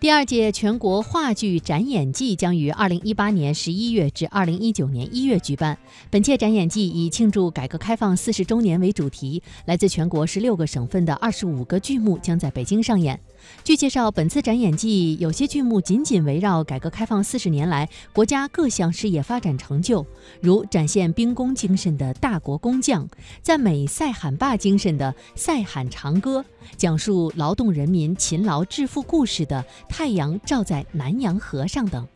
第二届全国话剧展演季将于2018年11月至2019年1月举办。本届展演季以庆祝改革开放40周年为主题，来自全国16个省份的25个剧目将在北京上演。据介绍，本次展演季有些剧目紧紧围绕改革开放40年来国家各项事业发展成就，如展现兵工精神的《大国工匠》，赞美塞罕坝精神的《塞罕长歌》，讲述劳动人民勤劳致富故事的《太阳照在南洋河上》等。